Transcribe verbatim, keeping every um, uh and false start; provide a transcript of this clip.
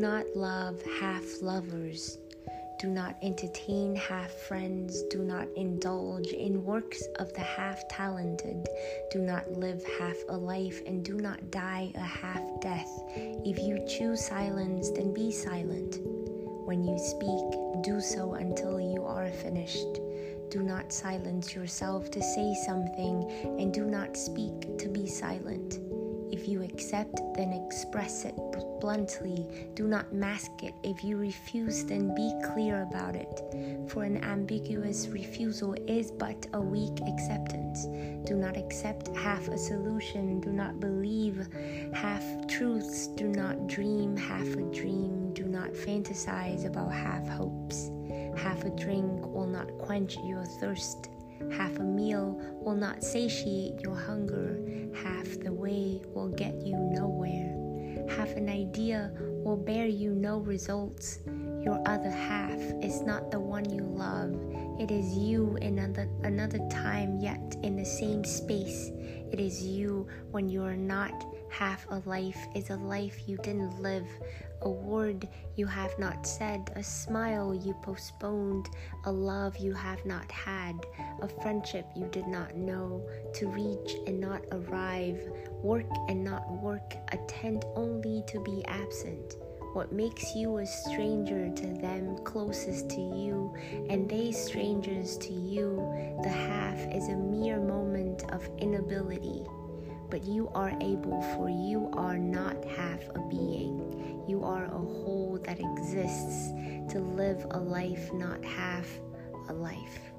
not love half lovers. Do not entertain half friends. Do not indulge in works of the half-talented. Do not live half a life, and do not die a half-death. If you choose silence, then be silent. When you speak, do so until you are finished. Do not silence yourself to say something, and do not speak to be silent. If you accept, then express it bluntly. Do not mask it. If you refuse, then be clear about it. For an ambiguous refusal is but a weak acceptance. Do not accept half a solution. Do not believe half truths. Do not dream half a dream. Do not fantasize about half hopes. Half a drink will not quench your thirst. Half a meal will not satiate your hunger. Half the way will get you nowhere. Half an idea will bear you no results. Your other half is not the one you love. It is you in another, another time, yet in the same space. It is you when you are not. Half a life is a life you didn't live, a word you have not said, a smile you postponed, a love you have not had, a friendship you did not know, to reach and not arrive, work and not work, attend only to be absent. What makes you a stranger to them closest to you, and they strangers to you, the half is a mere moment of inability. But you are able, for you are not half a being. You are a whole that exists to live a life, not half a life.